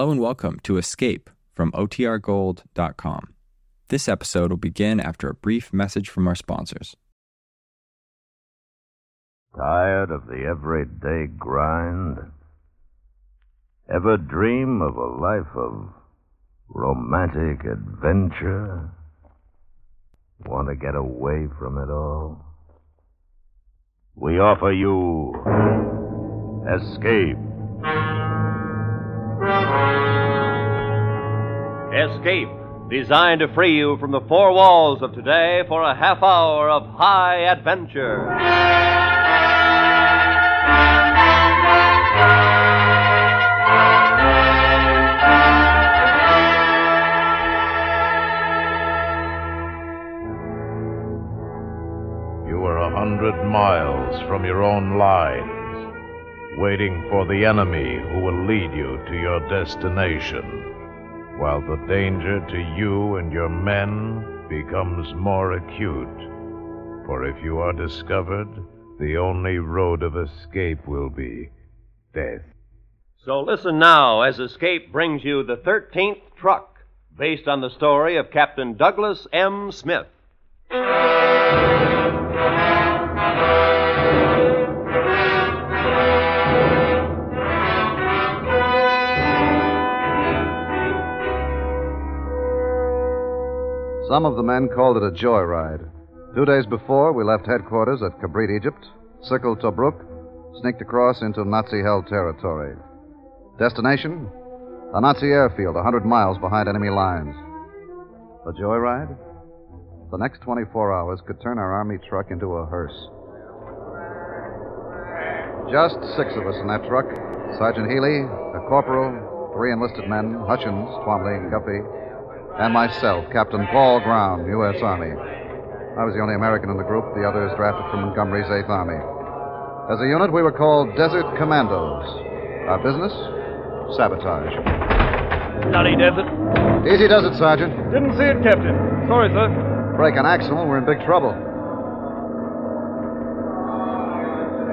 Hello and welcome to Escape from OTRGold.com. This episode will begin after a brief message from our sponsors. Tired of the everyday grind? Ever dream of a life of romantic adventure? Want to get away from it all? We offer you Escape. Escape, designed to free you from the four walls of today for a half hour of high adventure. You were 100 miles from your own lines, waiting for the enemy who will lead you to your destination, while the danger to you and your men becomes more acute. For if you are discovered, the only road of escape will be death. So listen now as Escape brings you the 13th Truck, based on the story of Captain Douglas M. Smith. Some of the men called it a joyride. 2 days before, we left headquarters at Cabrit, Egypt, circled Tobruk, sneaked across into Nazi-held territory. Destination? A Nazi airfield 100 miles behind enemy lines. A joyride? The next 24 hours could turn our army truck into a hearse. Just six of us in that truck. Sergeant Healy, a corporal, three enlisted men, Hutchins, Twomley, Guffey, and myself, Captain Paul Brown, U.S. Army. I was the only American in the group, the others drafted from Montgomery's 8th Army. As a unit, we were called Desert Commandos. Our business? Sabotage. Bloody desert. Easy desert, Sergeant. Didn't see it, Captain. Sorry, sir. Break an axle, we're in big trouble.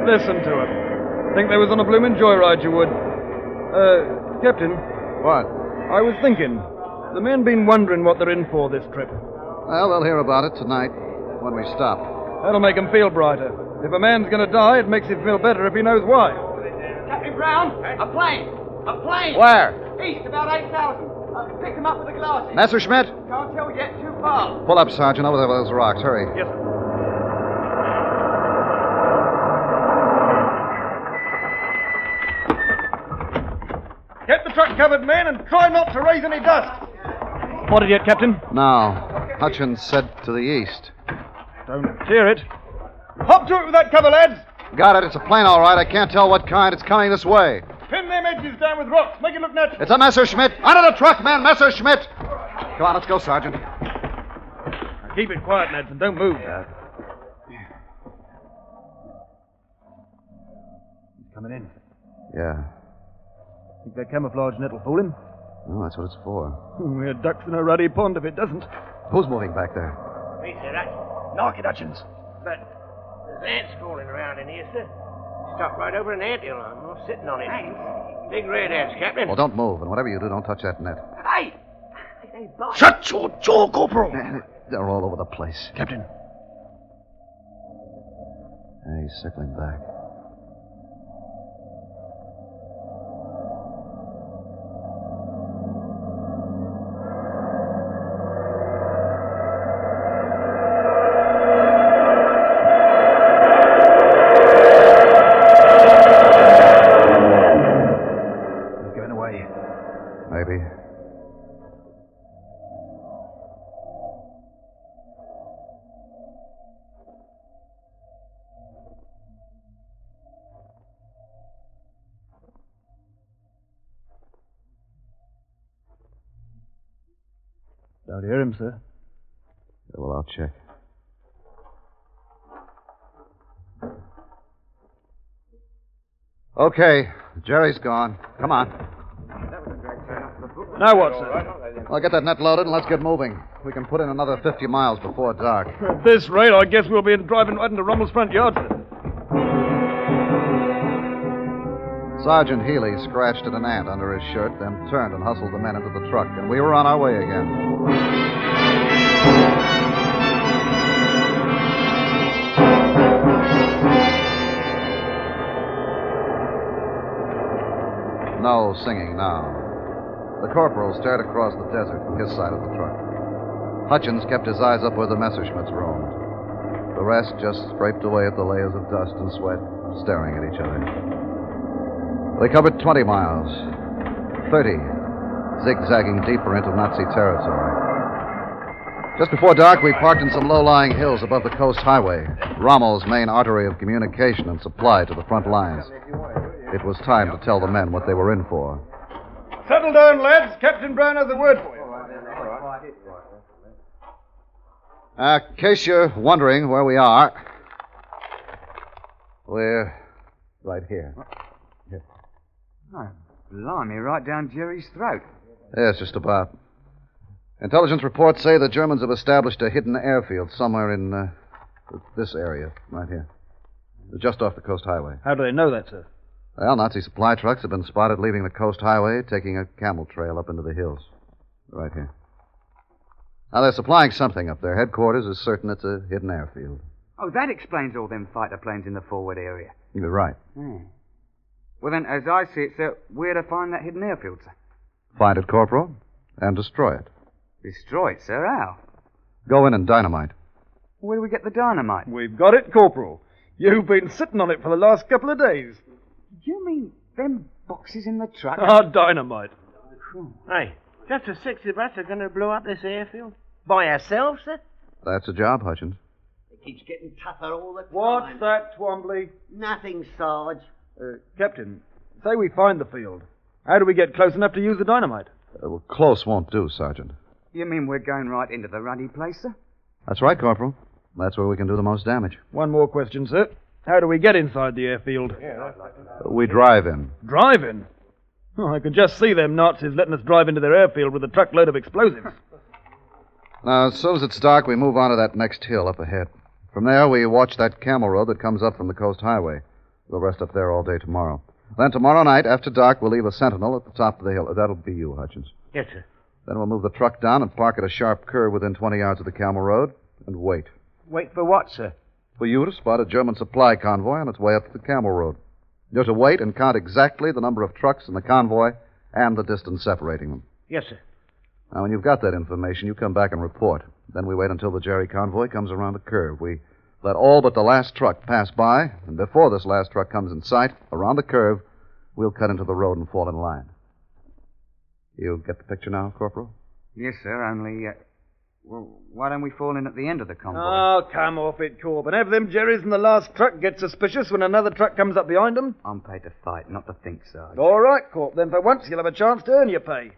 Listen to it. Think they was on a bloomin' joyride, you would. Captain. What? I was thinking. The men been wondering what they're in for this trip. Well, they'll hear about it tonight. When we stop. That'll make him feel brighter. If a man's going to die, it makes him feel better if he knows why. Captain Brown, a plane. A plane. Where? East, about 8,000. Pick him up with the glasses. Messerschmitt? Can't tell yet, too far. Pull up, Sergeant, over there with those rocks. Hurry. Yes, sir. Get the truck covered, men, and try not to raise any dust. Spotted yet, Captain? No. Hutchins said to the east. Don't hear it. Hop to it with that cover, lads. Got it. It's a plane, all right. I can't tell what kind. It's coming this way. Pin them edges down with rocks. Make it look natural. It's a Messerschmitt. Under the truck, man. Messerschmitt. Come on, let's go, Sergeant. Now keep it quiet, lads, and don't move. He's coming in. Yeah. Think that camouflage net will fool him? No, that's what it's for. We're ducks in a ruddy pond if it doesn't. Who's moving back there? Me, sir. Knock it, Hutchins. But there's ants crawling around in here, sir. Stuck right over an anthill. I'm sitting on it. Thanks. Big red ants, Captain. Well, don't move, and whatever you do, don't touch that net. Hey! They bite. Shut your jaw, Corporal! They're all over the place. Captain. Hey, he's circling back. Don't hear him, sir. Yeah, well, I'll check. Okay, Jerry's gone. Come on. Now what, sir? Well, get that net loaded and let's get moving. We can put in another 50 miles before dark. At this rate, I guess we'll be driving right into Rommel's front yard, sir. Sergeant Healy scratched at an ant under his shirt, then turned and hustled the men into the truck, and we were on our way again. No singing now. The corporal stared across the desert from his side of the truck. Hutchins kept his eyes up where the Messerschmitts roamed. The rest just scraped away at the layers of dust and sweat, staring at each other. They covered 20 miles, 30, zigzagging deeper into Nazi territory. Just before dark, we parked in some low-lying hills above the coast highway, Rommel's main artery of communication and supply to the front lines. It was time to tell the men what they were in for. Settle down, lads. Captain Brown has a word for you. In case you're wondering where we are, we're right here. Yeah. Oh, blimey, right down Jerry's throat. Yes, just about. Intelligence reports say the Germans have established a hidden airfield somewhere in this area, right here. Just off the coast highway. How do they know that, sir? Well, Nazi supply trucks have been spotted leaving the coast highway, taking a camel trail up into the hills. Right here. Now, they're supplying something up there. Headquarters is certain it's a hidden airfield. Oh, that explains all them fighter planes in the forward area. You're right. Hmm. Well, then, as I see it, sir, where to find that hidden airfield, sir? Find it, Corporal, and destroy it. Destroy it, sir? How? Go in and dynamite. Where do we get the dynamite? We've got it, Corporal. You've been sitting on it for the last couple of days. You mean them boxes in the truck? Ah, dynamite. Hey, just the 6 of us are going to blow up this airfield? By ourselves, sir? That's a job, Hutchins. It keeps getting tougher all the time. What's that, Twombly? Nothing, Sarge. Captain, say we find the field. How do we get close enough to use the dynamite? Well, close won't do, Sergeant. You mean we're going right into the ruddy place, sir? That's right, Corporal. That's where we can do the most damage. One more question, sir. How do we get inside the airfield? Yeah, I'd like to know. We drive in. Drive in? Oh, I can just see them Nazis letting us drive into their airfield with a truckload of explosives. Now, as soon as it's dark, we move on to that next hill up ahead. From there, we watch that camel road that comes up from the coast highway. We'll rest up there all day tomorrow. Then tomorrow night, after dark, we'll leave a sentinel at the top of the hill. That'll be you, Hutchins. Yes, sir. Then we'll move the truck down and park at a sharp curve within 20 yards of the camel road and wait. Wait for what, sir? For you to spot a German supply convoy on its way up the camel road. You're to wait and count exactly the number of trucks in the convoy and the distance separating them. Yes, sir. Now, when you've got that information, you come back and report. Then we wait until the Jerry convoy comes around the curve. We let all but the last truck pass by, and before this last truck comes in sight, around the curve, we'll cut into the road and fall in line. You get the picture now, Corporal? Yes, sir, only... Well, why don't we fall in at the end of the convoy? Oh, come off it, Corb. And have them Jerry's in the last truck get suspicious when another truck comes up behind them? I'm paid to fight, not to think, Sarge. All right, Corp. Then for once you'll have a chance to earn your pay.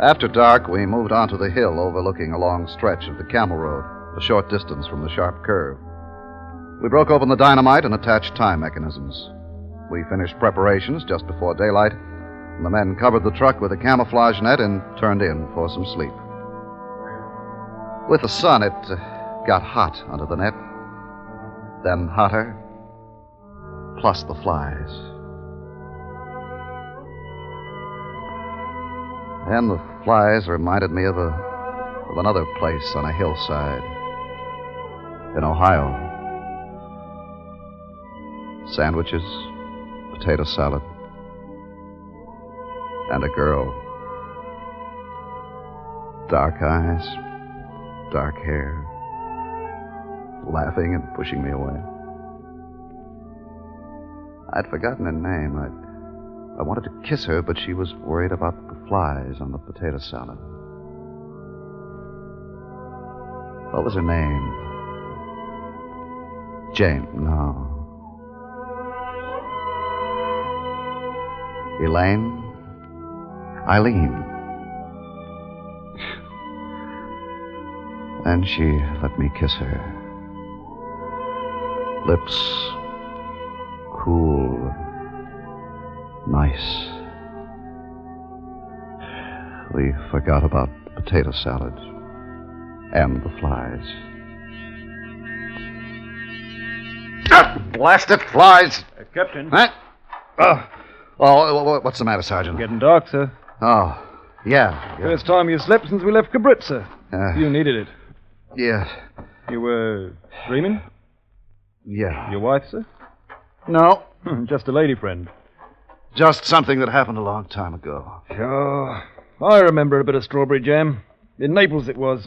After dark, we moved onto the hill overlooking a long stretch of the camel road, a short distance from the sharp curve. We broke open the dynamite and attached tie mechanisms. We finished preparations just before daylight, and the men covered the truck with a camouflage net and turned in for some sleep. With the sun, it got hot under the net, then hotter, plus the flies. And the flies reminded me of another place on a hillside in Ohio. Sandwiches, potato salad, and a girl. Dark eyes, dark hair, laughing and pushing me away. I'd forgotten her name. I wanted to kiss her, but she was worried about the flies on the potato salad. What was her name? Jane, no. Elaine? Eileen. Then she let me kiss her. Lips cool, nice. completely forgot about potato salad and the flies. Blasted flies! Captain? What? What's the matter, Sergeant? Getting dark, sir. Oh, yeah. First time you slept since we left Cabrit, sir. You needed it. Yes. You were dreaming? Yeah. Your wife, sir? No. Just a lady friend. Just something that happened a long time ago. Sure. I remember a bit of strawberry jam. In Naples it was.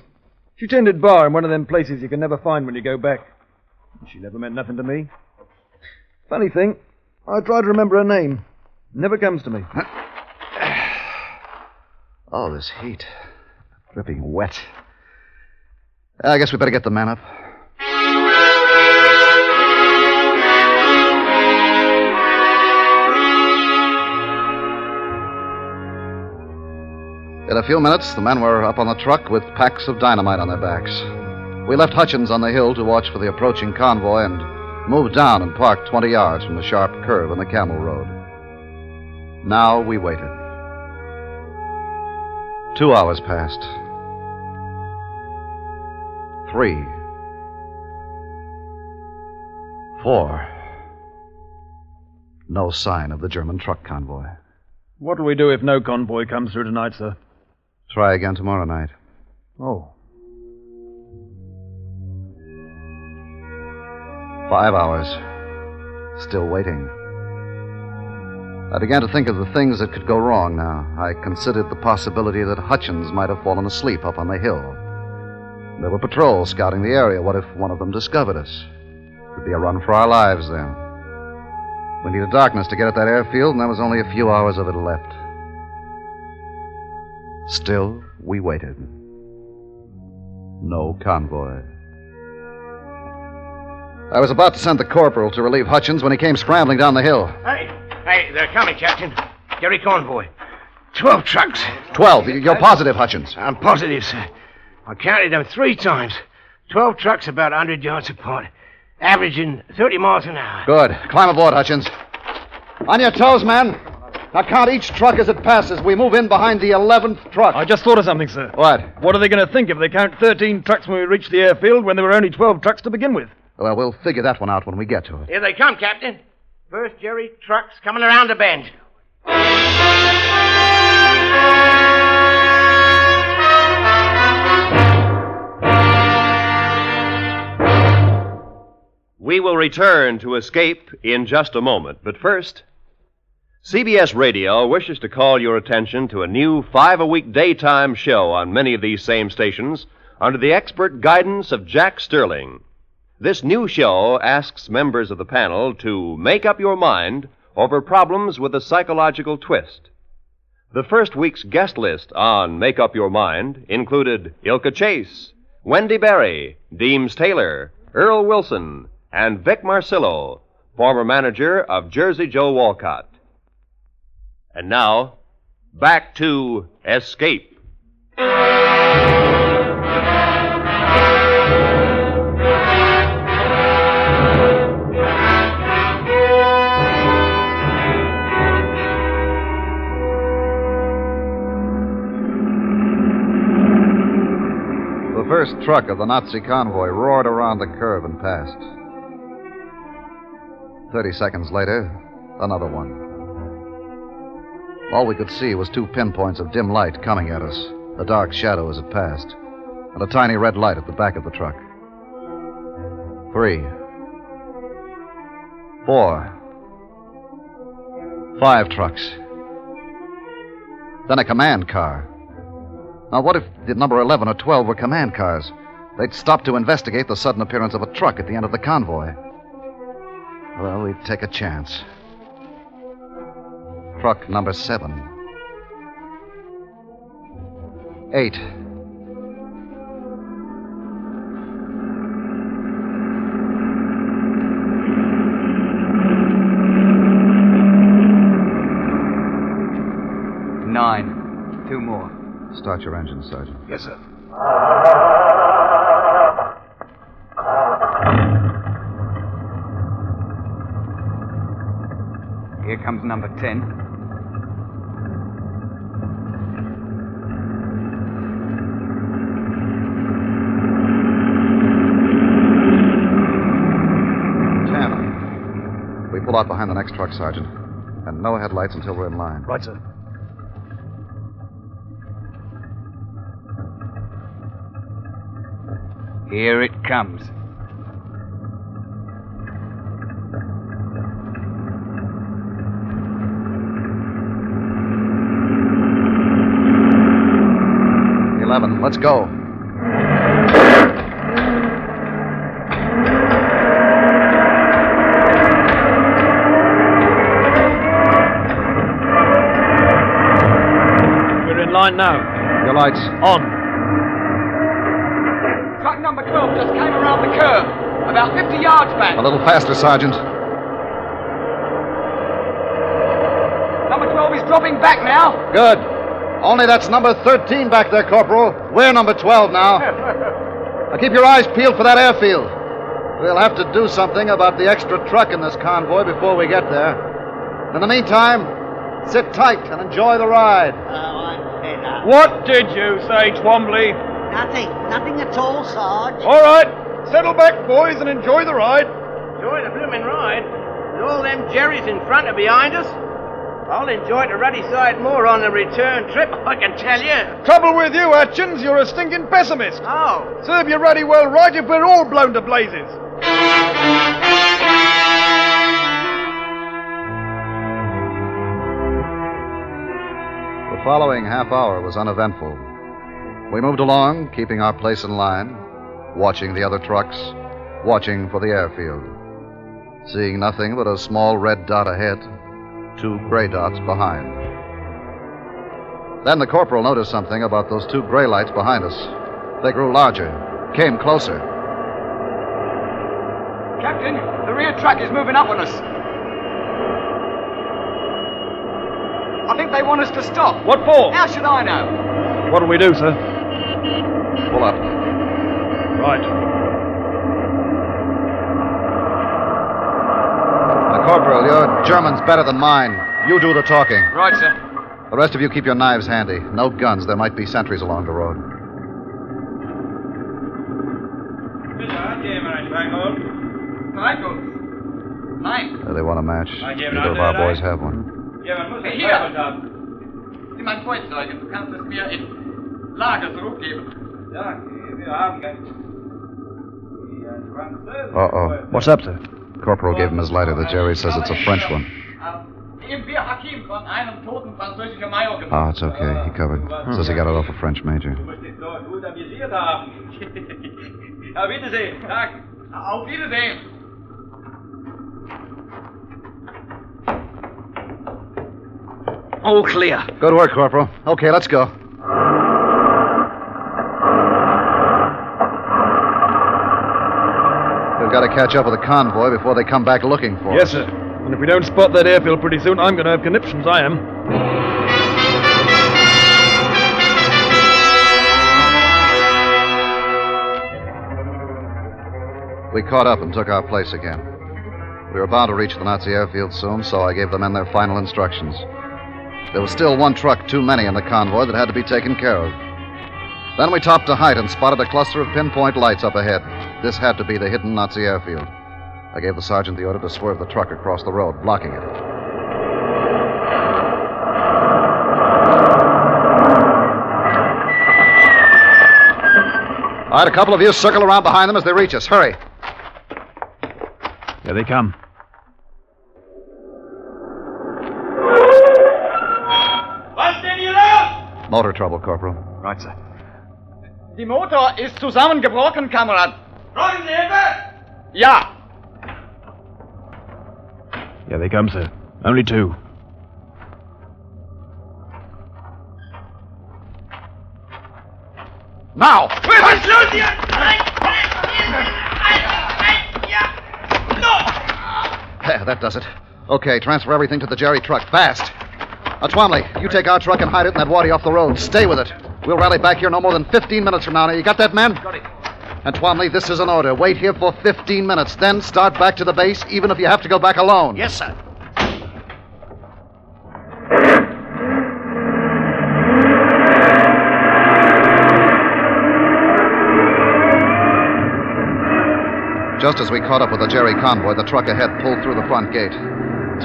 She tended bar in one of them places you can never find when you go back. She never meant nothing to me. Funny thing, I try to remember her name. Never comes to me. Oh, this heat. Dripping wet. I guess we better get the man up. In a few minutes, the men were up on the truck with packs of dynamite on their backs. We left Hutchins on the hill to watch for the approaching convoy and moved down and parked 20 yards from the sharp curve on the Camel Road. Now we waited. 2 hours passed. 3. 4. No sign of the German truck convoy. What'll we do if no convoy comes through tonight, sir? Try again tomorrow night. Oh. 5 hours. Still waiting. I began to think of the things that could go wrong now. I considered the possibility that Hutchins might have fallen asleep up on the hill. There were patrols scouting the area. What if one of them discovered us? It'd be a run for our lives then. We needed darkness to get at that airfield, and there was only a few hours of it left. Still, we waited. No convoy. I was about to send the corporal to relieve Hutchins when he came scrambling down the hill. Hey, they're coming, Captain. Gary convoy. 12 trucks. 12? You're positive, Hutchins? I'm positive, sir. I counted them 3 times. 12 trucks about 100 yards apart. Averaging 30 miles an hour. Good. Climb aboard, Hutchins. On your toes, man. Now count each truck as it passes. We move in behind the 11th truck. I just thought of something, sir. What? What are they going to think if they count 13 trucks when we reach the airfield when there were only 12 trucks to begin with? Well, we'll figure that one out when we get to it. Here they come, Captain. First Jerry truck's coming around the bend. We will return to Escape in just a moment, but first, CBS Radio wishes to call your attention to a new 5-a-week daytime show on many of these same stations under the expert guidance of Jack Sterling. This new show asks members of the panel to make up your mind over problems with a psychological twist. The first week's guest list on Make Up Your Mind included Ilka Chase, Wendy Berry, Deems Taylor, Earl Wilson, and Vic Marcillo, former manager of Jersey Joe Walcott. And now, back to Escape. The first truck of the Nazi convoy roared around the curve and passed. 30 seconds later, another one. All we could see was 2 pinpoints of dim light coming at us, a dark shadow as it passed, and a tiny red light at the back of the truck. 3. 4. 5 trucks. Then a command car. Now, what if the number 11 or 12 were command cars? They'd stop to investigate the sudden appearance of a truck at the end of the convoy. Well, we'd take a chance. Truck number 7. 8. Nine. 2 more. Start your engine, Sergeant. Yes, sir. Here comes number 10. pull out behind the next truck, Sergeant. And no headlights until we're in line. Right, sir. Here it comes. Let's go. We're in line now. Your lights. On. Truck number 12 just came around the curve, about 50 yards back. A little faster, Sergeant. Number 12 is dropping back now. Good. Only that's number 13 back there, Corporal. We're number 12 now. Now keep your eyes peeled for that airfield. We'll have to do something about the extra truck in this convoy before we get there. In the meantime, sit tight and enjoy the ride. Oh, I'm fed up. What did you say, Twombly? Nothing. Nothing at all, Sarge. All right. Settle back, boys, and enjoy the ride. Enjoy the blooming ride? With all them jerrys in front and behind us? I'll enjoy the ruddy side more on the return trip, I can tell you. Trouble with you, Hutchins, you're a stinking pessimist. Oh. Serve you ruddy well right if we're all blown to blazes. The following half hour was uneventful. We moved along, keeping our place in line, watching the other trucks, watching for the airfield. Seeing nothing but a small red dot ahead, 2 gray dots behind. Then the corporal noticed something about those 2 gray lights behind us. They grew larger, came closer. Captain, the rear truck is moving up on us. I think they want us to stop. What for? How should I know? What'll we do, sir? Pull up. Right. Corporal, your German's better than mine. You do the talking. Right, sir. The rest of you keep your knives handy. No guns. There might be sentries along the road. They want a match. Neither of our boys have one. Uh-oh. What's up, sir? Corporal gave him his lighter. The Jerry says it's a French one. Oh, it's okay. He covered. Says he got it off a French major. All clear. Good work, Corporal. Okay, let's go. We've got to catch up with the convoy before they come back looking for us. Yes, sir. And if we don't spot that airfield pretty soon, I'm going to have conniptions, I am. We caught up and took our place again. We were bound to reach the Nazi airfield soon, so I gave the men their final instructions. There was still one truck too many in the convoy that had to be taken care of. Then we topped a height and spotted a cluster of pinpoint lights up ahead. This had to be the hidden Nazi airfield. I gave the sergeant the order to swerve the truck across the road, blocking it. All right, a couple of you circle around behind them as they reach us. Hurry. Here they come. Motor trouble, Corporal. Right, sir. The motor is zusammengebrochen, Kamerad. Brauchen Sie Hilfe? Ja. Here they come, sir. Only 2. Now! Was los hier? No! That does it. Okay, transfer everything to the Jerry truck. Fast. Now, Twombly, you take our truck and hide it in that waddy off the road. Stay with it. We'll rally back here no more than 15 minutes from now. Now, you got that, man? Got it. And, Twombly, this is an order. Wait here for 15 minutes. Then start back to the base, even if you have to go back alone. Yes, sir. Just as we caught up with the Jerry convoy, the truck ahead pulled through the front gate.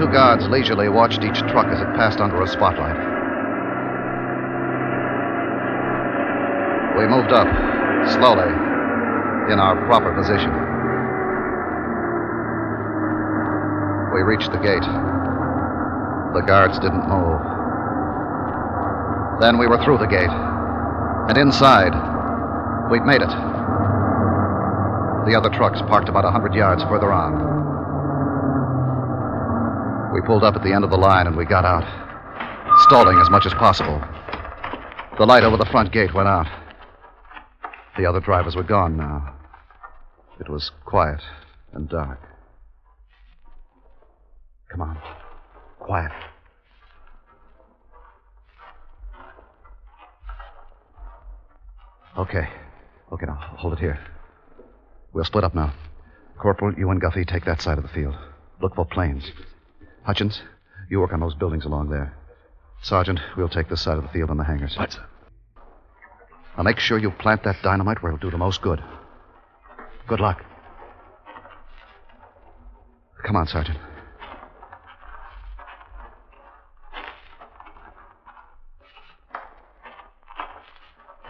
Two guards leisurely watched each truck as it passed under a spotlight. We moved up, slowly, in our proper position. We reached the gate. The guards didn't move. Then we were through the gate. And inside, we'd made it. The other trucks parked about 100 yards further on. We pulled up at the end of the line and we got out, stalling as much as possible. The light over the front gate went out. The other drivers were gone now. It was quiet and dark. Come on. Quiet. Okay. Okay, now, hold it here. We'll split up now. Corporal, you and Guffey take that side of the field. Look for planes. Hutchins, you work on those buildings along there. Sergeant, we'll take this side of the field and the hangars. Right, sir. Now, make sure you plant that dynamite where it'll do the most good. Good luck. Come on, Sergeant.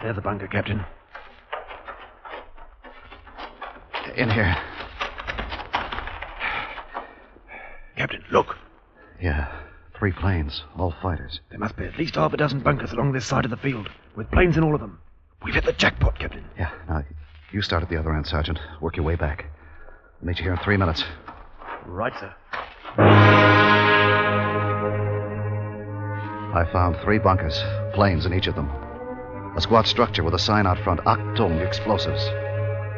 There's the bunker, Captain. In here. Captain, look. Yeah, 3 planes, all fighters. There must be at least 6 bunkers along this side of the field, with planes in all of them. We've hit the jackpot, Captain. Yeah, now, you start at the other end, Sergeant. Work your way back. I'll meet you here in 3 minutes. Right, sir. I found 3 bunkers, planes in each of them. A squat structure with a sign out front, Achtung Explosives.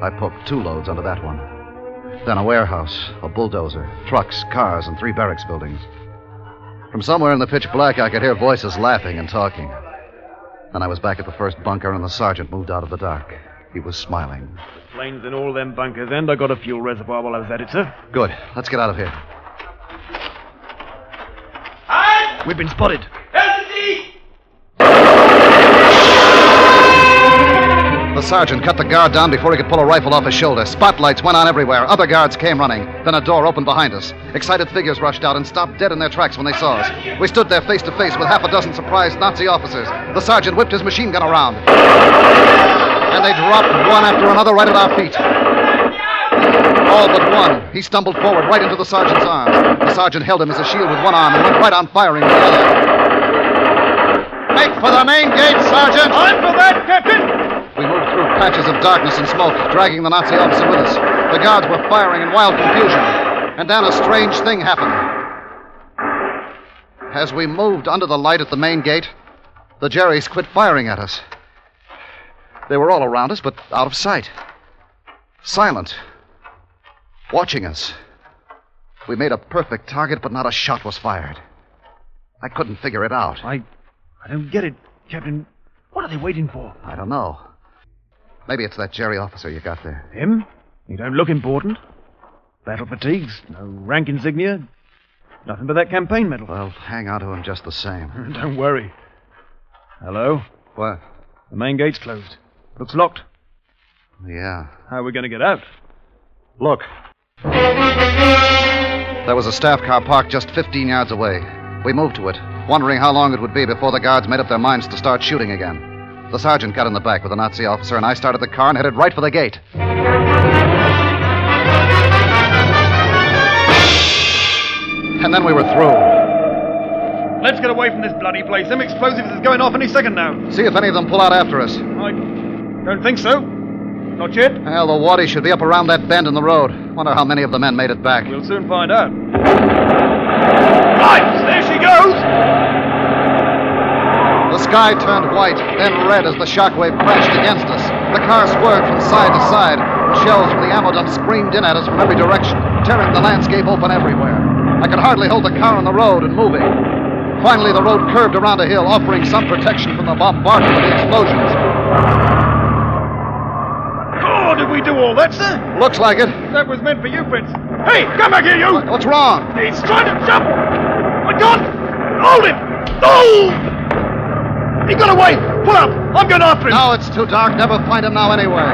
I poked 2 loads under that one. Then a warehouse, a bulldozer, trucks, cars, and 3 barracks buildings. From somewhere in the pitch black, I could hear voices laughing and talking. Then I was back at the first bunker, and the sergeant moved out of the dark. He was smiling. There's planes in all them bunkers, and I got a fuel reservoir while I was at it, sir. Good. Let's get out of here. We've been spotted. The sergeant cut the guard down before he could pull a rifle off his shoulder. Spotlights went on everywhere. Other guards came running. Then a door opened behind us. Excited figures rushed out and stopped dead in their tracks when they saw us. We stood there face to face with 6 surprised Nazi officers. The sergeant whipped his machine gun around. And they dropped one after another right at our feet. All but one. He stumbled forward right into the sergeant's arms. The sergeant held him as a shield with one arm and went right on firing with the other. Make for the main gate, Sergeant! On for that, Captain! We moved through patches of darkness and smoke, dragging the Nazi officer with us. The guards were firing in wild confusion. And then a strange thing happened. As we moved under the light at the main gate, the Jerries quit firing at us. They were all around us, but out of sight. Silent. Watching us. We made a perfect target, but not a shot was fired. I couldn't figure it out. I don't get it, Captain. What are they waiting for? I don't know. Maybe it's that Jerry officer you got there. Him? He don't look important. Battle fatigues, no rank insignia, nothing but that campaign medal. Well, hang on to him just the same. Don't worry. Hello? What? The main gate's closed. Looks locked. Yeah. How are we going to get out? Look. There was a staff car parked just 15 yards away. We moved to it, wondering how long it would be before the guards made up their minds to start shooting again. The sergeant got in the back with a Nazi officer, and I started the car and headed right for the gate. And then we were through. Let's get away from this bloody place. Them explosives is going off any second now. See if any of them pull out after us. I don't think so. Not yet. Well, the Waddy should be up around that bend in the road. Wonder how many of the men made it back. We'll soon find out. Right, there she goes! The sky turned white, then red as the shockwave crashed against us. The car swerved from side to side. Shells from the ammo dump screamed in at us from every direction, tearing the landscape open everywhere. I could hardly hold the car on the road and moving. Finally, the road curved around a hill, offering some protection from the bombardment of the explosions. Oh, did we do all that, sir? Looks like it. That was meant for you, Prince. Hey, come back here, you! What's wrong? He's trying to jump! My God! Hold him! Oh! He got away! Pull up! I'm going after him! No, it's too dark. Never find him now anyway.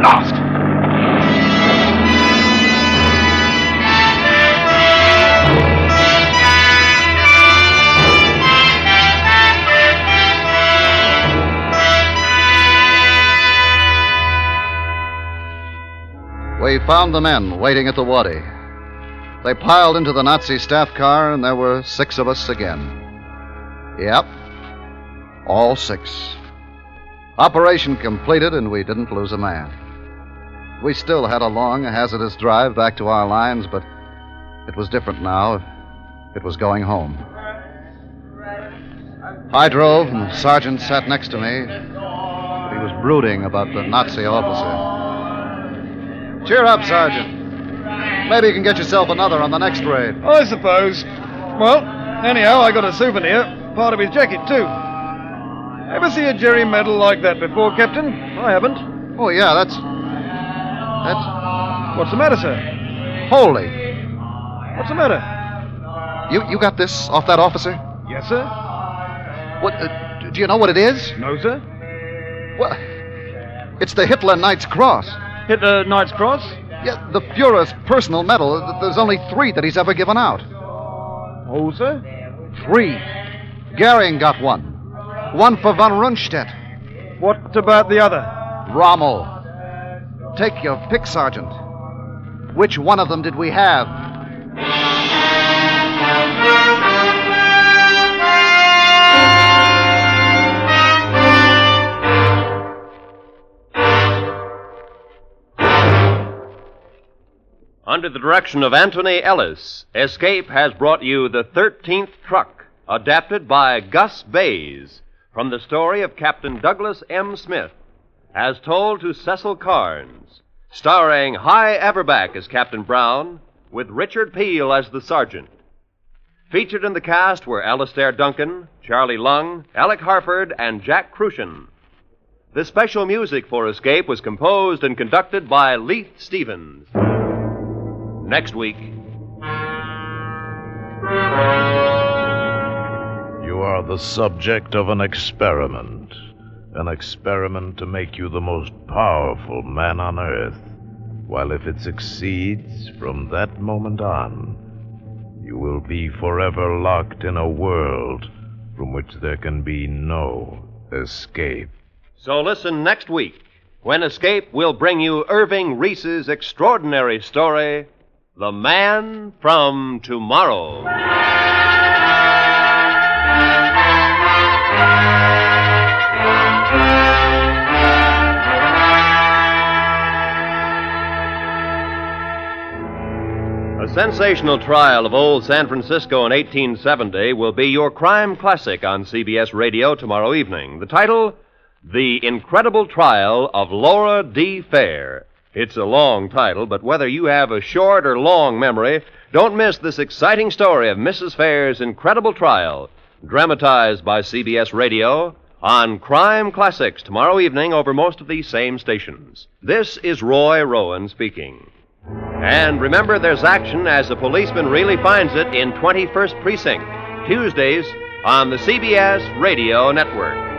Lost! We found the men waiting at the Wadi. They piled into the Nazi staff car, and there were six of us again. Yep, all six. Operation completed, and we didn't lose a man. We still had a long, hazardous drive back to our lines, but it was different now. It was going home. I drove, and the sergeant sat next to me. He was brooding about the Nazi officer. Cheer up, Sergeant. Maybe you can get yourself another on the next raid. I suppose. Well, anyhow, I got a souvenir. Part of his jacket, too. Ever see a Jerry medal like that before, Captain? I haven't. Oh, yeah, that's... What's the matter, sir? Holy. What's the matter? You got this off that officer? Yes, sir. What? Do you know what it is? No, sir. Well, it's the Hitler Knight's Cross. Hitler Knight's Cross? Yeah, the Fuhrer's personal medal. There's only three that he's ever given out. Oh, sir? Three. Gehring got one. One for von Rundstedt. What about the other? Rommel. Take your pick, Sergeant. Which one of them did we have? Under the direction of Anthony Ellis, Escape has brought you The 13th Truck, adapted by Gus Bays from the story of Captain Douglas M. Smith, as told to Cecil Carnes, starring High Everback as Captain Brown, with Richard Peel as the sergeant. Featured in the cast were Alistair Duncan, Charlie Lung, Alec Harford, and Jack Crucian. The special music for Escape was composed and conducted by Leith Stevens. Next week. You are the subject of an experiment to make you the most powerful man on earth, while if it succeeds, from that moment on, you will be forever locked in a world from which there can be no escape. So listen next week, when Escape will bring you Irving Reese's extraordinary story, The Man from Tomorrow. A sensational trial of old San Francisco in 1870 will be your crime classic on CBS Radio tomorrow evening. The title, The Incredible Trial of Laura D. Fair. It's a long title, but whether you have a short or long memory, don't miss this exciting story of Mrs. Fair's incredible trial, dramatized by CBS Radio on Crime Classics tomorrow evening over most of these same stations. This is Roy Rowan speaking. And remember, there's action as a policeman really finds it in 21st Precinct, Tuesdays on the CBS Radio Network.